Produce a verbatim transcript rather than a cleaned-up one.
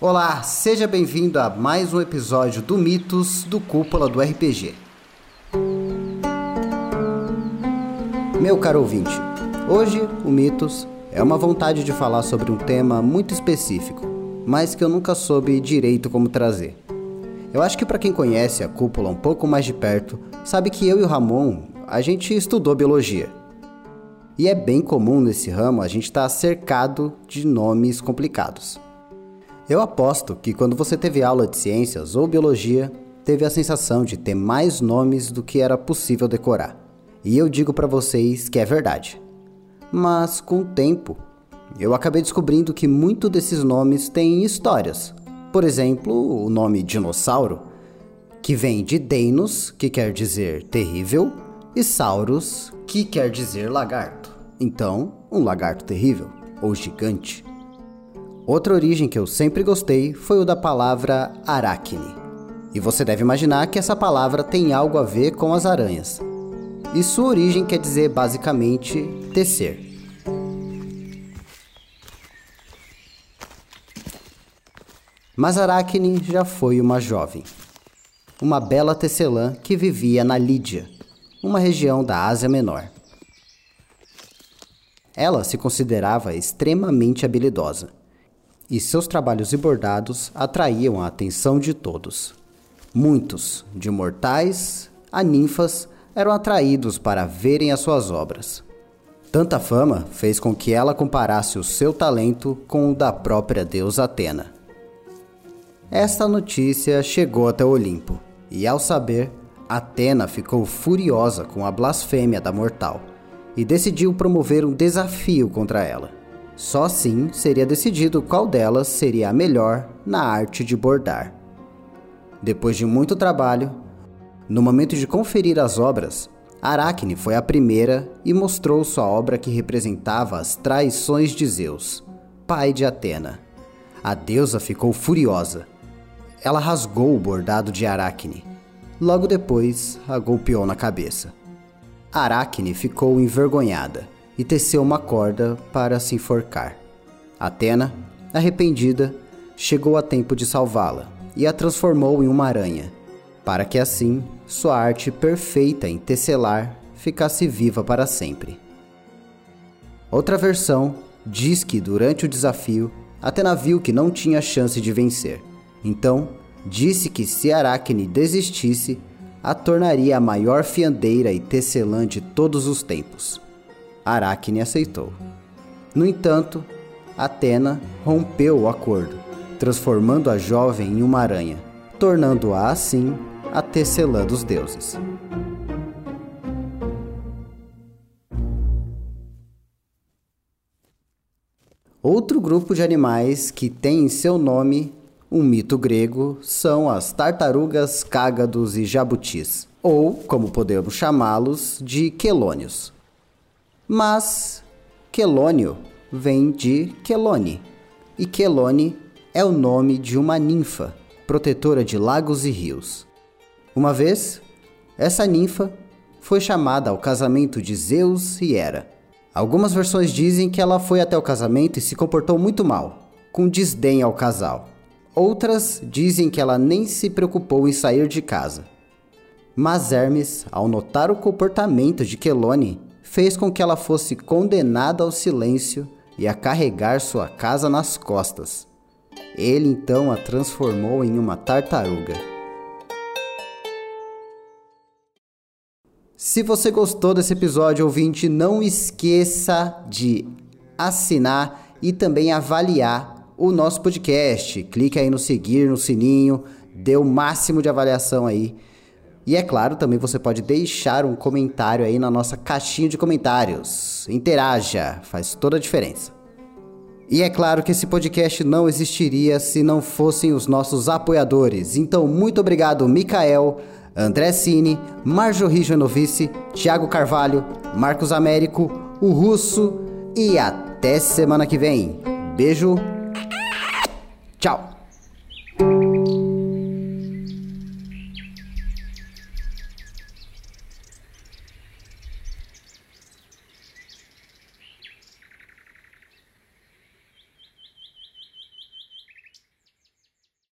Olá, seja bem-vindo a mais um episódio do Mitos do Cúpula do R P G. Meu caro ouvinte, hoje o Mitos é uma vontade de falar sobre um tema muito específico, mas que eu nunca soube direito como trazer. Eu acho que para quem conhece a Cúpula um pouco mais de perto, sabe que eu e o Ramon, a gente estudou biologia. E é bem comum nesse ramo a gente estar cercado de nomes complicados. Eu aposto que quando você teve aula de ciências ou biologia, teve a sensação de ter mais nomes do que era possível decorar. E eu digo pra vocês que é verdade. Mas com o tempo, eu acabei descobrindo que muitos desses nomes têm histórias. Por exemplo, o nome dinossauro, que vem de Deinos, que quer dizer terrível, e Sauros, que quer dizer lagarto. Então, um lagarto terrível, ou gigante. Outra origem que eu sempre gostei foi o da palavra Aracne. E você deve imaginar que essa palavra tem algo a ver com as aranhas. E sua origem quer dizer basicamente tecer. Mas Aracne já foi uma jovem. Uma bela tecelã que vivia na Lídia, uma região da Ásia Menor. Ela se considerava extremamente habilidosa. E seus trabalhos e bordados atraíam a atenção de todos. Muitos, de mortais a ninfas, eram atraídos para verem as suas obras. Tanta fama fez com que ela comparasse o seu talento com o da própria deusa Atena. Esta notícia chegou até o Olimpo, e ao saber, Atena ficou furiosa com a blasfêmia da mortal, e decidiu promover um desafio contra ela. Só assim seria decidido qual delas seria a melhor na arte de bordar. Depois de muito trabalho, no momento de conferir as obras, Aracne foi a primeira e mostrou sua obra que representava as traições de Zeus, pai de Atena. A deusa ficou furiosa. Ela rasgou o bordado de Aracne. Logo depois, a golpeou na cabeça. Aracne ficou envergonhada e teceu uma corda para se enforcar. Atena, arrependida, chegou a tempo de salvá-la e a transformou em uma aranha, para que assim sua arte perfeita em tecelar ficasse viva para sempre. Outra versão diz que durante o desafio, Atena viu que não tinha chance de vencer, então disse que se Aracne desistisse, a tornaria a maior fiandeira e tecelã de todos os tempos. Aracne aceitou. No entanto, Atena rompeu o acordo, transformando a jovem em uma aranha, tornando-a assim a tecelã dos deuses. Outro grupo de animais que tem em seu nome um mito grego são as tartarugas, cágados e jabutis, ou, como podemos chamá-los, de quelônios. Mas quelônio vem de Chelone, e Chelone é o nome de uma ninfa, protetora de lagos e rios. Uma vez, essa ninfa foi chamada ao casamento de Zeus e Hera. Algumas versões dizem que ela foi até o casamento e se comportou muito mal, com desdém ao casal. Outras dizem que ela nem se preocupou em sair de casa. Mas Hermes, ao notar o comportamento de Chelone, fez com que ela fosse condenada ao silêncio e a carregar sua casa nas costas. Ele então a transformou em uma tartaruga. Se você gostou desse episódio, ouvinte, não esqueça de assinar e também avaliar o nosso podcast. Clique aí no seguir, no sininho, dê o máximo de avaliação aí. E é claro, também você pode deixar um comentário aí na nossa caixinha de comentários. Interaja, faz toda a diferença. E é claro que esse podcast não existiria se não fossem os nossos apoiadores. Então, muito obrigado, Mikael, André Cine, Marjorie Genovice, Thiago Carvalho, Marcos Américo, o Russo, e até semana que vem. Beijo, tchau!